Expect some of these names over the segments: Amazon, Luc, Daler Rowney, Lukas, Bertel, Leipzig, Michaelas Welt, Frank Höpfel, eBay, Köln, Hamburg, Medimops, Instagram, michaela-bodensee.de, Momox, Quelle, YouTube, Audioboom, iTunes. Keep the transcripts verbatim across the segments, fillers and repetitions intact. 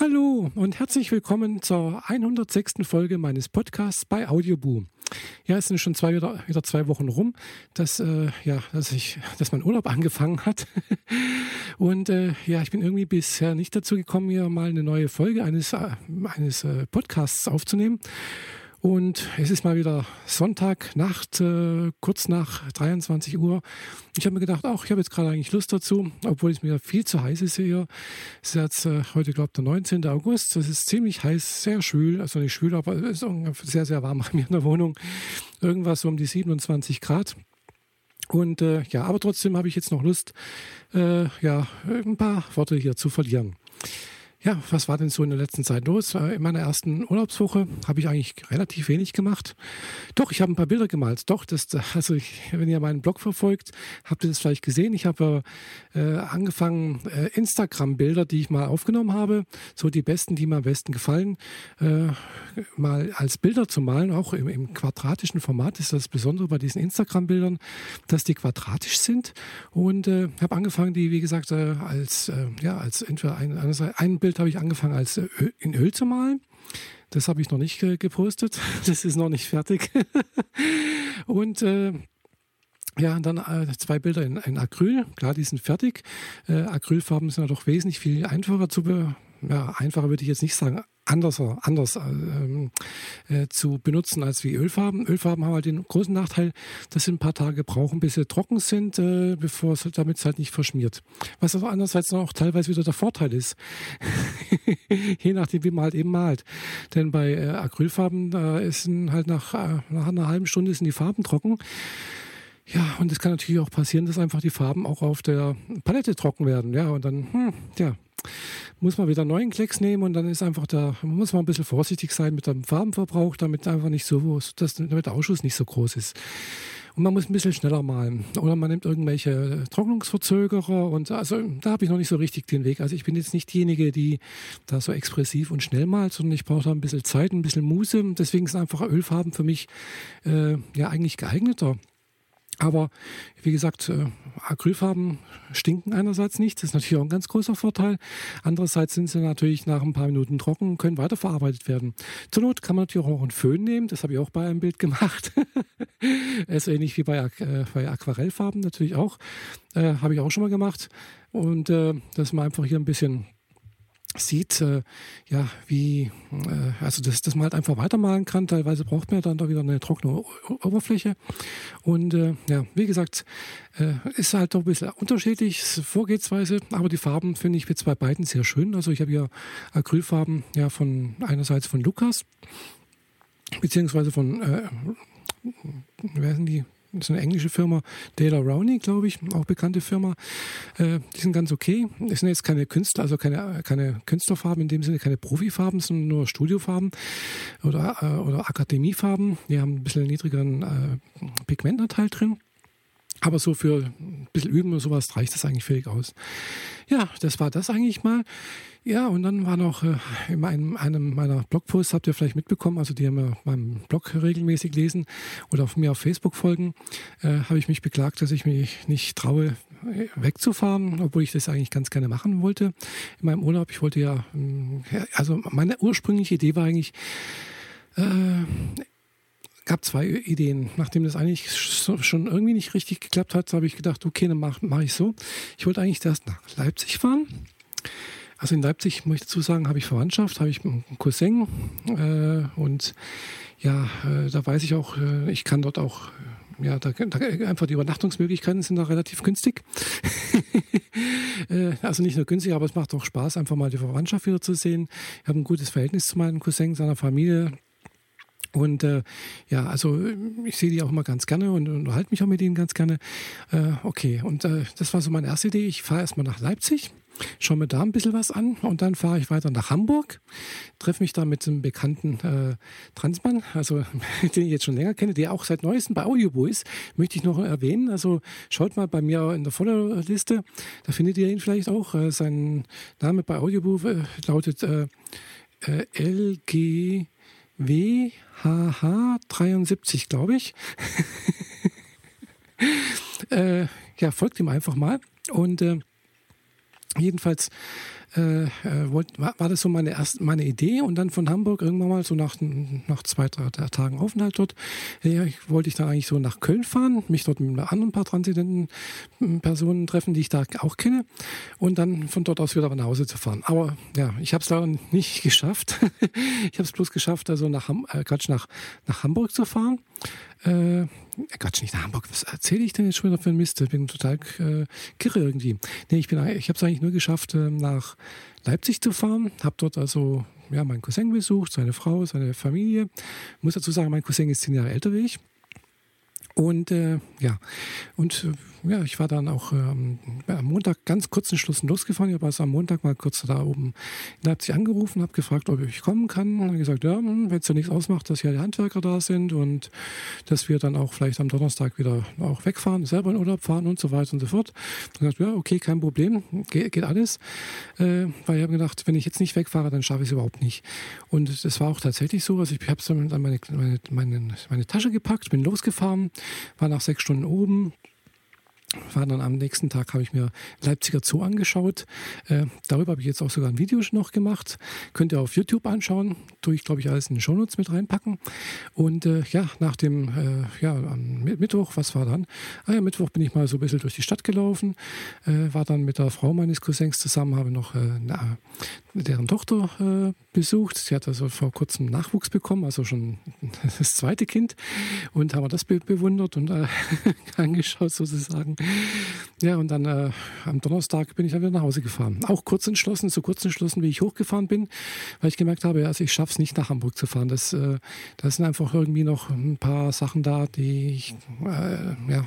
Hallo und herzlich willkommen zur hundertsechsten Folge meines Podcasts bei Audioboom. Ja, es sind schon zwei, wieder, wieder zwei Wochen rum, dass, äh, ja, dass, ich, dass mein Urlaub angefangen hat. Und äh, ja, ich bin irgendwie bisher nicht dazu gekommen, hier mal eine neue Folge eines, äh, eines äh, Podcasts aufzunehmen. Und es ist mal wieder Sonntagnacht, äh, kurz nach dreiundzwanzig Uhr. Ich habe mir gedacht, ach, ich habe jetzt gerade eigentlich Lust dazu, obwohl es mir viel zu heiß ist hier. Es ist jetzt äh, heute, glaube ich, der neunzehnten August. Es ist ziemlich heiß, sehr schwül. Also nicht schwül, aber es ist sehr, sehr warm bei mir in der Wohnung. Irgendwas so um die siebenundzwanzig Grad. Und äh, ja, aber trotzdem habe ich jetzt noch Lust, äh, ja, ein paar Worte hier zu verlieren. Ja, was war denn so in der letzten Zeit los? In meiner ersten Urlaubswoche habe ich eigentlich relativ wenig gemacht. Doch, ich habe ein paar Bilder gemalt. Doch, das, also ich, wenn ihr meinen Blog verfolgt, habt ihr das vielleicht gesehen. Ich habe äh, angefangen, äh, Instagram-Bilder, die ich mal aufgenommen habe, so die besten, die mir am besten gefallen, äh, mal als Bilder zu malen. Auch im, im quadratischen Format ist das Besondere bei diesen Instagram-Bildern, dass die quadratisch sind. Und äh, habe angefangen, die, wie gesagt, äh, als, äh, ja, als entweder ein, ein Bild habe ich angefangen als Öl, in Öl zu malen. Das habe ich noch nicht äh, gepostet. Das ist noch nicht fertig. Und äh, ja, und dann äh, zwei Bilder in, in Acryl. Klar, die sind fertig. Äh, Acrylfarben sind ja doch wesentlich viel einfacher zu be- ja, einfacher würde ich jetzt nicht sagen, anders, anders ähm, äh, zu benutzen als wie Ölfarben. Ölfarben haben halt den großen Nachteil, dass sie ein paar Tage brauchen, bis sie trocken sind, äh, bevor es damit es halt nicht verschmiert. Was aber andererseits dann auch teilweise wieder der Vorteil ist. Je nachdem, wie man halt eben malt. Denn bei äh, Acrylfarben, da ist halt nach, äh, nach einer halben Stunde sind die Farben trocken. Ja, und es kann natürlich auch passieren, dass einfach die Farben auch auf der Palette trocken werden. Ja, und dann, hm, ja. Muss man wieder neuen Klecks nehmen und dann ist einfach da, man muss mal ein bisschen vorsichtig sein mit dem Farbenverbrauch, damit einfach nicht so, dass, damit der Ausschuss nicht so groß ist. Und man muss ein bisschen schneller malen. Oder man nimmt irgendwelche Trocknungsverzögerer und also da habe ich noch nicht so richtig den Weg. Also ich bin jetzt nicht diejenige, die da so expressiv und schnell malt, sondern ich brauche da ein bisschen Zeit, ein bisschen Muße. Deswegen sind einfach Ölfarben für mich äh, ja eigentlich geeigneter. Aber wie gesagt, äh, Acrylfarben stinken einerseits nicht, das ist natürlich auch ein ganz großer Vorteil. Andererseits sind sie natürlich nach ein paar Minuten trocken und können weiterverarbeitet werden. Zur Not kann man natürlich auch einen Föhn nehmen, das habe ich auch bei einem Bild gemacht. Ist ähnlich wie bei, äh, bei Aquarellfarben natürlich auch, äh, habe ich auch schon mal gemacht. Und äh, dass man einfach hier ein bisschen sieht, äh, ja, wie, äh, also, dass, dass man halt einfach weitermalen kann. Teilweise braucht man ja dann doch wieder eine trockene o- Oberfläche. Und, äh, ja, wie gesagt, äh, ist halt doch ein bisschen unterschiedlich, Vorgehensweise, aber die Farben finde ich jetzt bei beiden sehr schön. Also, ich habe hier Acrylfarben, ja, von, einerseits von Lukas, beziehungsweise von, äh, wer sind die? Das ist eine englische Firma, Daler Rowney, glaube ich, auch bekannte Firma. Äh, die sind ganz okay. Es sind jetzt keine Künstler, also keine, keine Künstlerfarben in dem Sinne, keine Profifarben, sondern nur Studiofarben oder, äh, oder Akademiefarben. Die haben ein bisschen niedrigeren äh, Pigmentanteil drin. Aber so für ein bisschen Üben und sowas reicht das eigentlich völlig aus. Ja, das war das eigentlich mal. Ja, und dann war noch äh, in einem, einem meiner Blogposts, habt ihr vielleicht mitbekommen, also die haben ja meinen Blog regelmäßig lesen oder auf mir auf Facebook folgen, äh, habe ich mich beklagt, dass ich mich nicht traue, wegzufahren, obwohl ich das eigentlich ganz gerne machen wollte. In meinem Urlaub, ich wollte ja, also meine ursprüngliche Idee war eigentlich, äh, gab zwei Ideen. Nachdem das eigentlich schon irgendwie nicht richtig geklappt hat, habe ich gedacht, okay, dann mache mach ich so. Ich wollte eigentlich erst nach Leipzig fahren. Also in Leipzig, muss ich dazu sagen, habe ich Verwandtschaft, habe ich einen Cousin. Äh, und ja, äh, da weiß ich auch, äh, ich kann dort auch, ja, da, da, einfach die Übernachtungsmöglichkeiten sind da relativ günstig. äh, also nicht nur günstig, aber es macht auch Spaß, einfach mal die Verwandtschaft wieder zu sehen. Ich habe ein gutes Verhältnis zu meinem Cousin, seiner Familie. Und äh, ja, also ich sehe die auch immer ganz gerne und unterhalte mich auch mit ihnen ganz gerne. Äh, okay, und äh, das war so meine erste Idee. Ich fahre erstmal nach Leipzig, schaue mir da ein bisschen was an und dann fahre ich weiter nach Hamburg, treffe mich da mit einem bekannten äh, Transmann, also den ich jetzt schon länger kenne, der auch seit Neuestem bei Audioboom ist, möchte ich noch erwähnen. Also schaut mal bei mir in der Followerliste, da findet ihr ihn vielleicht auch. Äh, sein Name bei Audioboom äh, lautet äh, äh, L G W H H dreiundsiebzig, glaube ich. äh, ja, folgt ihm einfach mal. Und äh, Jedenfalls äh, wollt, war, war das so meine erste, meine Idee, und dann von Hamburg irgendwann mal so nach, nach zwei, drei Tagen Aufenthalt dort äh, wollte ich dann eigentlich so nach Köln fahren, mich dort mit anderen paar transidenten Personen treffen, die ich da auch kenne, und dann von dort aus wieder nach Hause zu fahren. Aber ja, ich habe es leider nicht geschafft. Ich habe es bloß geschafft, also nach, Ham- äh, Quatsch, nach, nach Hamburg zu fahren. Äh, Quatsch, nicht nach Hamburg. Was erzähle ich denn jetzt schon wieder für einen Mist? Ich bin total äh, kirre irgendwie. Nee, ich, bin, ich habe es eigentlich nur geschafft, äh, nach Leipzig zu fahren. Habe dort also ja, meinen Cousin besucht, seine Frau, seine Familie. Ich muss dazu sagen, mein Cousin ist zehn Jahre älter wie ich. Und äh, ja, und äh, ja, ich war dann auch ähm, am Montag ganz kurzen Schluss losgefahren. Ich habe also am Montag mal kurz da oben in Leipzig angerufen, habe gefragt, ob ich kommen kann. Und habe gesagt, ja, wenn es ja nichts ausmacht, dass ja die Handwerker da sind und dass wir dann auch vielleicht am Donnerstag wieder auch wegfahren, selber in Urlaub fahren und so weiter und so fort. Und ich habe gesagt, ja, okay, kein Problem, Ge- geht alles. Äh, weil ich habe gedacht, wenn ich jetzt nicht wegfahre, dann schaffe ich es überhaupt nicht. Und das war auch tatsächlich so. Also ich habe es dann an meine, meine, meine, meine Tasche gepackt, bin losgefahren. War nach sechs Stunden oben, war dann am nächsten Tag, habe ich mir Leipziger Zoo angeschaut. Äh, darüber habe ich jetzt auch sogar ein Video noch gemacht. Könnt ihr auf YouTube anschauen. Tue ich, glaube ich, alles in den Shownotes mit reinpacken. Und äh, ja, nach dem äh, ja, am Mittwoch, was war dann? Ah ja, Mittwoch bin ich mal so ein bisschen durch die Stadt gelaufen. Äh, war dann mit der Frau meines Cousins zusammen, habe noch äh, na, deren Tochter äh, besucht. Sie hat also vor kurzem Nachwuchs bekommen, also schon das zweite Kind, und haben das Bild bewundert und äh, angeschaut sozusagen. Ja, und dann äh, am Donnerstag bin ich dann wieder nach Hause gefahren. Auch kurz entschlossen, so kurz entschlossen, wie ich hochgefahren bin, weil ich gemerkt habe, also ich schaffe es nicht, nach Hamburg zu fahren. Das, äh, das sind einfach irgendwie noch ein paar Sachen da, die ich äh, ja,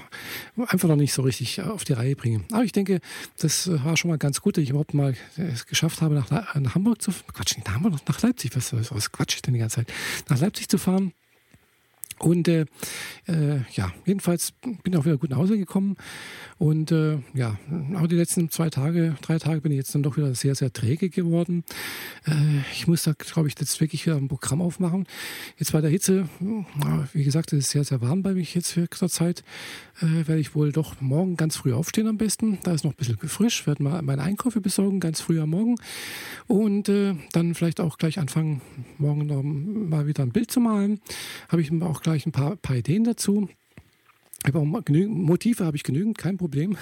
einfach noch nicht so richtig auf die Reihe bringe. Aber ich denke, das war schon mal ganz gut, dass ich überhaupt mal es geschafft habe, nach, nach Hamburg zu fahren. Quatsch, nicht nach Hamburg, nach Leipzig. Was, was, was quatsch ich denn die ganze Zeit? Nach Leipzig zu fahren. Und äh, äh, ja, jedenfalls bin ich auch wieder gut nach Hause gekommen. Und äh, ja, aber die letzten zwei Tage, drei Tage bin ich jetzt dann doch wieder sehr, sehr träge geworden. Äh, ich muss da, glaube ich, jetzt wirklich wieder ein Programm aufmachen. Jetzt bei der Hitze, wie gesagt, es ist sehr, sehr warm bei mir jetzt für zur Zeit, äh, werde ich wohl doch morgen ganz früh aufstehen am besten. Da ist noch ein bisschen frisch, werde mal meine Einkäufe besorgen, ganz früh am Morgen. Und äh, dann vielleicht auch gleich anfangen, morgen noch mal wieder ein Bild zu malen. Habe ich auch gleich ein paar, paar Ideen dazu. Aber Motive habe ich genügend, kein Problem.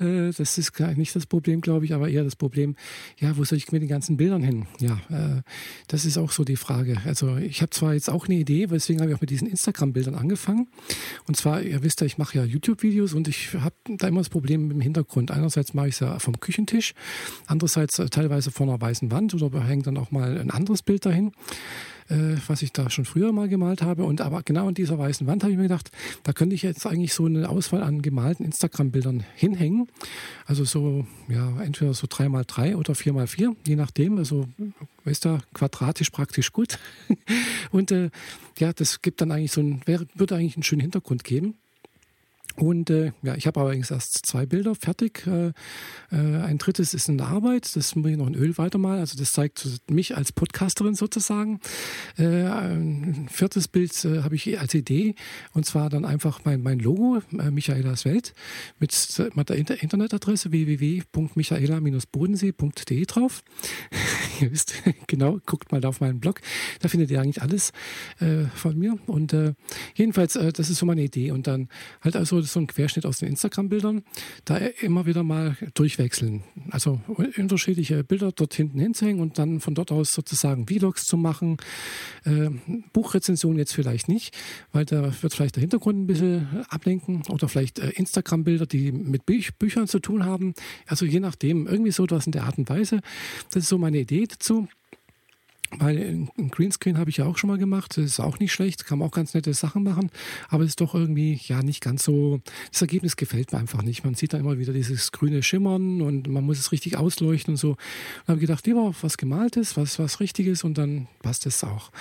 Das ist nicht das Problem, glaube ich, aber eher das Problem, ja, wo soll ich mit den ganzen Bildern hin? Ja, äh, das ist auch so die Frage. Also ich habe zwar jetzt auch eine Idee, weswegen habe ich auch mit diesen Instagram-Bildern angefangen. Und zwar, ihr wisst ja, ich mache ja YouTube-Videos und ich habe da immer das Problem mit dem Hintergrund. Einerseits mache ich es ja vom Küchentisch, andererseits teilweise vor einer weißen Wand oder hängt dann auch mal ein anderes Bild dahin, was ich da schon früher mal gemalt habe. Und aber genau an dieser weißen Wand habe ich mir gedacht, da könnte ich jetzt eigentlich so eine Auswahl an gemalten Instagram-Bildern hinhängen. Also so, ja, entweder so drei mal drei oder vier mal vier, je nachdem. Also ist da quadratisch praktisch gut. Und äh, ja, das gibt dann eigentlich so ein, wär, würde eigentlich einen schönen Hintergrund geben. Und äh, ja, ich habe allerdings erst zwei Bilder fertig. Äh, äh, ein drittes ist in der Arbeit, das muss ich noch in Öl weitermalen. Also das zeigt mich als Podcasterin sozusagen. Äh, ein viertes Bild äh, habe ich als Idee, und zwar dann einfach mein, mein Logo, äh, Michaelas Welt, mit, mit der Inter- Internetadresse w w w Punkt michaela Bindestrich bodensee Punkt d e drauf. Ihr wisst, genau, guckt mal da auf meinen Blog, da findet ihr eigentlich alles äh, von mir. Und äh, jedenfalls, äh, das ist so meine Idee. Und dann halt also so ein Querschnitt aus den Instagram-Bildern, da immer wieder mal durchwechseln. Also unterschiedliche Bilder dort hinten hinzuhängen und dann von dort aus sozusagen Vlogs zu machen. Äh, Buchrezension jetzt vielleicht nicht, weil da wird vielleicht der Hintergrund ein bisschen ablenken, oder vielleicht äh, Instagram-Bilder, die mit Büch- Büchern zu tun haben. Also je nachdem, irgendwie so etwas in der Art und Weise. Das ist so meine Idee dazu. Weil ein Greenscreen habe ich ja auch schon mal gemacht, das ist auch nicht schlecht, kann man auch ganz nette Sachen machen, aber es ist doch irgendwie ja nicht ganz so, das Ergebnis gefällt mir einfach nicht. Man sieht da immer wieder dieses grüne Schimmern und man muss es richtig ausleuchten und so. Und habe ich gedacht, lieber was Gemaltes, was, was Richtiges, und dann passt es auch.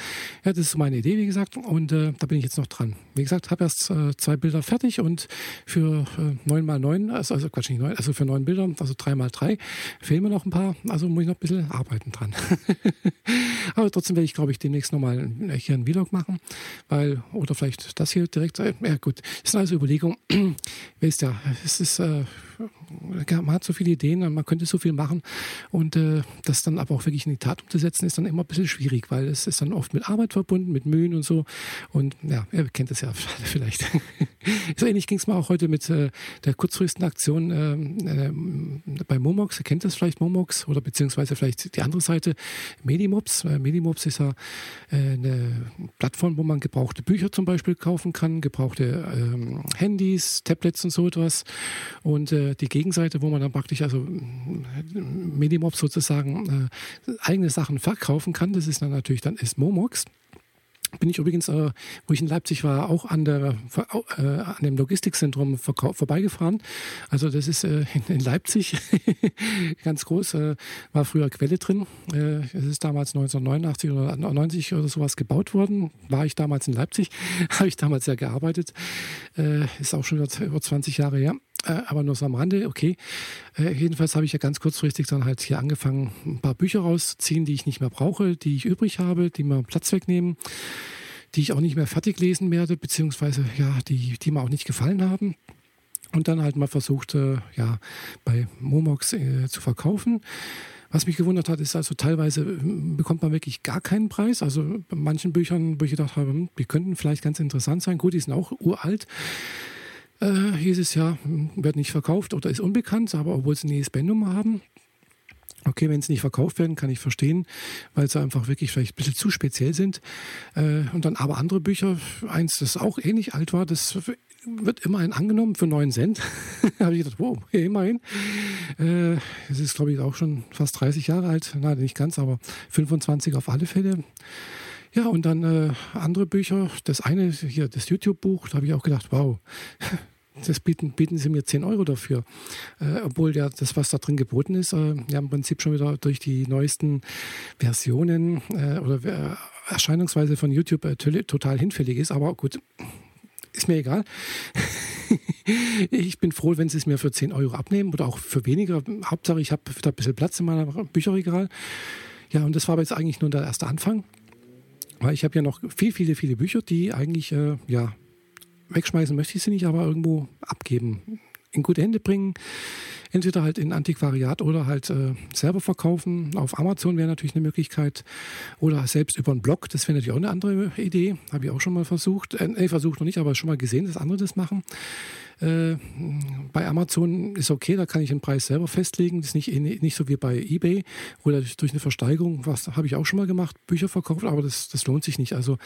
Ja, das ist meine Idee, wie gesagt, und äh, da bin ich jetzt noch dran. Wie gesagt, habe erst äh, zwei Bilder fertig, und für äh, neun mal neun, also, also Quatsch, nicht neun, also für neun Bilder, also drei mal drei, fehlen mir noch ein paar, also muss ich noch ein bisschen arbeiten dran. Aber trotzdem werde ich, glaube ich, demnächst nochmal hier einen Vlog machen, weil, oder vielleicht das hier direkt, ja gut, das sind also Überlegungen, wisst ja, es ist, äh, man hat so viele Ideen und man könnte so viel machen und äh, das dann aber auch wirklich in die Tat umzusetzen, ist dann immer ein bisschen schwierig, weil es ist dann oft mit Arbeit verbunden, mit Mühen und so und ja, ihr kennt es ja vielleicht. So ähnlich ging es mir auch heute mit äh, der kurzfristigen Aktion äh, äh, bei Momox, ihr kennt das vielleicht, Momox oder beziehungsweise vielleicht die andere Seite, Medimops. Äh, Medimops ist ja äh, eine Plattform, wo man gebrauchte Bücher zum Beispiel kaufen kann, gebrauchte ähm, Handys, Tablets und so etwas und äh, die Gegenseite, wo man dann praktisch also Medimops sozusagen äh, eigene Sachen verkaufen kann, das ist dann natürlich dann ist Momox. Bin ich übrigens, äh, wo ich in Leipzig war, auch an, der, äh, an dem Logistikzentrum verkau- vorbeigefahren. Also das ist äh, in, in Leipzig ganz groß, äh, war früher Quelle drin. Äh, es ist damals neunzehnhundertneunundachtzig oder neunzig oder sowas gebaut worden. War ich damals in Leipzig, habe ich damals ja gearbeitet. Äh, ist auch schon über zwanzig Jahre her. Aber nur so am Rande, okay. Äh, jedenfalls habe ich ja ganz kurzfristig dann halt hier angefangen, ein paar Bücher rauszuziehen, die ich nicht mehr brauche, die ich übrig habe, die mir Platz wegnehmen, die ich auch nicht mehr fertig lesen werde, beziehungsweise ja, die, die mir auch nicht gefallen haben. Und dann halt mal versucht, äh, ja, bei Momox äh, zu verkaufen. Was mich gewundert hat, ist also teilweise bekommt man wirklich gar keinen Preis. Also bei manchen Büchern, wo ich gedacht habe, die könnten vielleicht ganz interessant sein. Gut, die sind auch uralt. Äh, hieß es ja, wird nicht verkauft oder ist unbekannt, aber obwohl sie eine E S B-Nummer haben. Okay, wenn sie nicht verkauft werden, kann ich verstehen, weil sie einfach wirklich vielleicht ein bisschen zu speziell sind. Äh, und dann aber andere Bücher, eins, das auch ähnlich alt war, das wird immerhin angenommen für neun Cent. Da habe ich gedacht, wow, immerhin. Äh, es ist, glaube ich, auch schon fast dreißig Jahre alt. Nein, nicht ganz, aber fünfundzwanzig auf alle Fälle. Ja, und dann äh, andere Bücher. Das eine hier, das YouTube-Buch, da habe ich auch gedacht, wow, das bieten, bieten sie mir zehn Euro dafür. Äh, obwohl ja das, was da drin geboten ist, äh, ja im Prinzip schon wieder durch die neuesten Versionen äh, oder äh, Erscheinungsweise von YouTube äh, total hinfällig ist. Aber gut, ist mir egal. Ich bin froh, wenn sie es mir für zehn Euro abnehmen oder auch für weniger. Hauptsache, ich habe da ein bisschen Platz in meinem Bücherregal. Ja, und das war aber jetzt eigentlich nur der erste Anfang. Weil ich habe ja noch viel, viele, viele Bücher, die eigentlich, äh, ja, wegschmeißen möchte ich sie nicht, aber irgendwo abgeben, in gute Hände bringen, entweder halt in Antiquariat oder halt äh, selber verkaufen. Auf Amazon wäre natürlich eine Möglichkeit oder selbst über einen Blog, das wäre natürlich auch eine andere Idee, habe ich auch schon mal versucht, äh, nee, versucht noch nicht, aber schon mal gesehen, dass andere das machen. Äh, bei Amazon ist okay, da kann ich den Preis selber festlegen, das ist nicht, nicht so wie bei eBay oder durch eine Versteigerung, was habe ich auch schon mal gemacht, Bücher verkauft, aber das, das lohnt sich nicht, also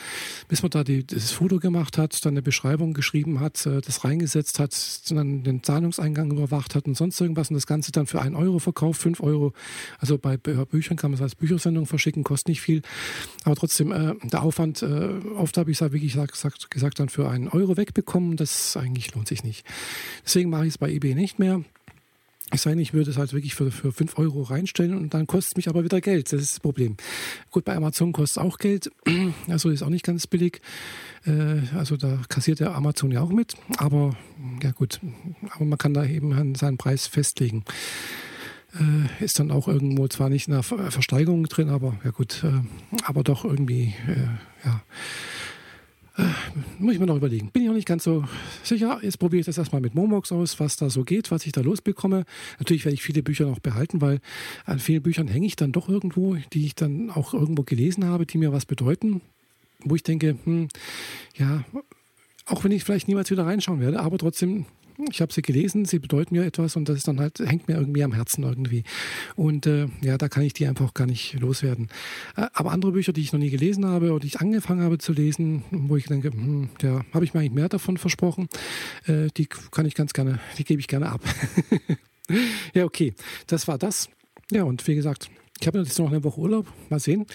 bis man da die, das Foto gemacht hat, dann eine Beschreibung geschrieben hat, das reingesetzt hat, dann den Zahlungseingang überwacht hat und sonst irgendwas und das Ganze dann für einen Euro verkauft, fünf Euro, also bei Büchern kann man es als Büchersendung verschicken, kostet nicht viel, aber trotzdem äh, der Aufwand, äh, oft habe ich es wirklich gesagt, gesagt, dann für einen Euro wegbekommen, das eigentlich lohnt sich nicht. Deswegen mache ich es bei eBay nicht mehr. Es sei denn, ich würde es halt wirklich für, für fünf Euro reinstellen und dann kostet es mich aber wieder Geld. Das ist das Problem. Gut, bei Amazon kostet es auch Geld. Also ist auch nicht ganz billig. Also da kassiert der Amazon ja auch mit. Aber ja gut, aber man kann da eben seinen Preis festlegen. Ist dann auch irgendwo zwar nicht in der Versteigerung drin, aber ja gut, aber doch irgendwie, ja. Äh, muss ich mir noch überlegen. Bin ich noch nicht ganz so sicher. Jetzt probiere ich das erstmal mit Momox aus, was da so geht, was ich da losbekomme. Natürlich werde ich viele Bücher noch behalten, weil an vielen Büchern hänge ich dann doch irgendwo, die ich dann auch irgendwo gelesen habe, die mir was bedeuten, wo ich denke, hm, ja, auch wenn ich vielleicht niemals wieder reinschauen werde, aber trotzdem, ich habe sie gelesen, sie bedeuten mir etwas und das ist dann halt, hängt mir irgendwie am Herzen irgendwie. Und äh, ja, da kann ich die einfach gar nicht loswerden. Äh, aber andere Bücher, die ich noch nie gelesen habe oder die ich angefangen habe zu lesen, wo ich denke, hm, ja, habe ich mir eigentlich mehr davon versprochen, äh, die kann ich ganz gerne, die gebe ich gerne ab. Ja, okay, das war das. Ja, und wie gesagt, ich habe jetzt noch eine Woche Urlaub. Mal sehen,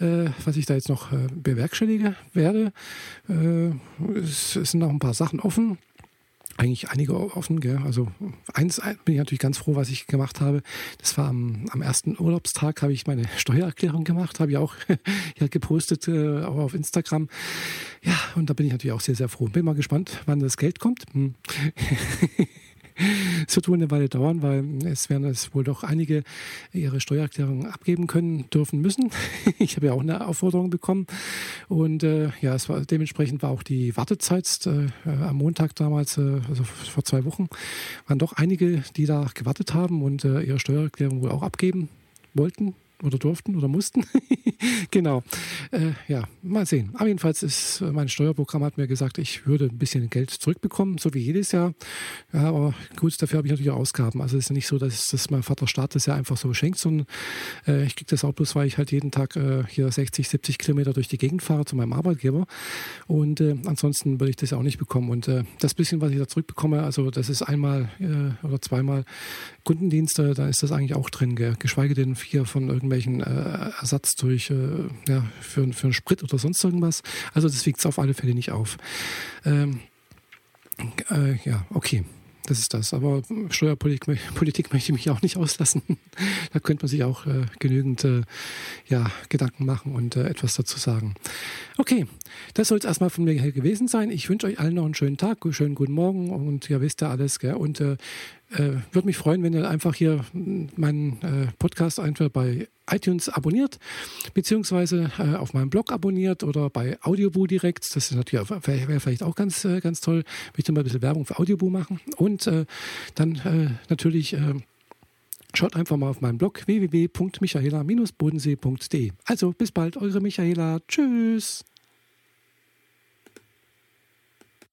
äh, was ich da jetzt noch äh, bewerkstellige werde. Äh, es, es sind noch ein paar Sachen offen. Eigentlich einige offen, gell? Also eins bin ich natürlich ganz froh, was ich gemacht habe. Das war am, am ersten Urlaubstag, habe ich meine Steuererklärung gemacht, habe ich auch ja, gepostet, äh, auch auf Instagram. Ja, und da bin ich natürlich auch sehr, sehr froh. Bin mal gespannt, wann das Geld kommt. Hm. Es wird wohl eine Weile dauern, weil es werden es wohl doch einige ihre Steuererklärungen abgeben können, dürfen, müssen. Ich habe ja auch eine Aufforderung bekommen und äh, ja, es war, dementsprechend war auch die Wartezeit äh, am Montag damals, äh, also vor zwei Wochen, waren doch einige, die da gewartet haben und äh, ihre Steuererklärung wohl auch abgeben wollten. Oder durften oder mussten. Genau. Äh, ja, mal sehen. Aber jedenfalls ist mein Steuerprogramm hat mir gesagt, ich würde ein bisschen Geld zurückbekommen, so wie jedes Jahr. Ja, aber gut, dafür habe ich natürlich auch Ausgaben. Also es ist ja nicht so, dass, dass mein Vaterstaat das ja einfach so schenkt, sondern äh, ich kriege das auch bloß, weil ich halt jeden Tag äh, hier sechzig, siebzig Kilometer durch die Gegend fahre zu meinem Arbeitgeber. Und äh, ansonsten würde ich das ja auch nicht bekommen. Und äh, das bisschen, was ich da zurückbekomme, also das ist einmal äh, oder zweimal Kundendienste, da ist das eigentlich auch drin, gell? Geschweige denn hier von irgendeinem welchen äh, Ersatz durch äh, ja, für, für einen Sprit oder sonst irgendwas. Also das wiegt es auf alle Fälle nicht auf. Ähm, äh, ja, okay. Das ist das. Aber Steuerpolitik Politik möchte ich mich auch nicht auslassen. Da könnte man sich auch äh, genügend äh, ja, Gedanken machen und äh, etwas dazu sagen. Okay, das soll es erstmal von mir her gewesen sein. Ich wünsche euch allen noch einen schönen Tag, schönen guten Morgen und ja, wisst ihr alles. Gell? Und äh, äh, würde mich freuen, wenn ihr einfach hier meinen äh, Podcast einfach bei iTunes abonniert, beziehungsweise äh, auf meinem Blog abonniert oder bei Audioboom direkt. Das ist natürlich wäre vielleicht auch ganz, äh, ganz toll. Ich möchte mal ein bisschen Werbung für Audioboom machen. Und äh, dann äh, natürlich äh, schaut einfach mal auf meinem Blog w w w Punkt michaela Bindestrich bodensee Punkt de. Also bis bald, eure Michaela. Tschüss.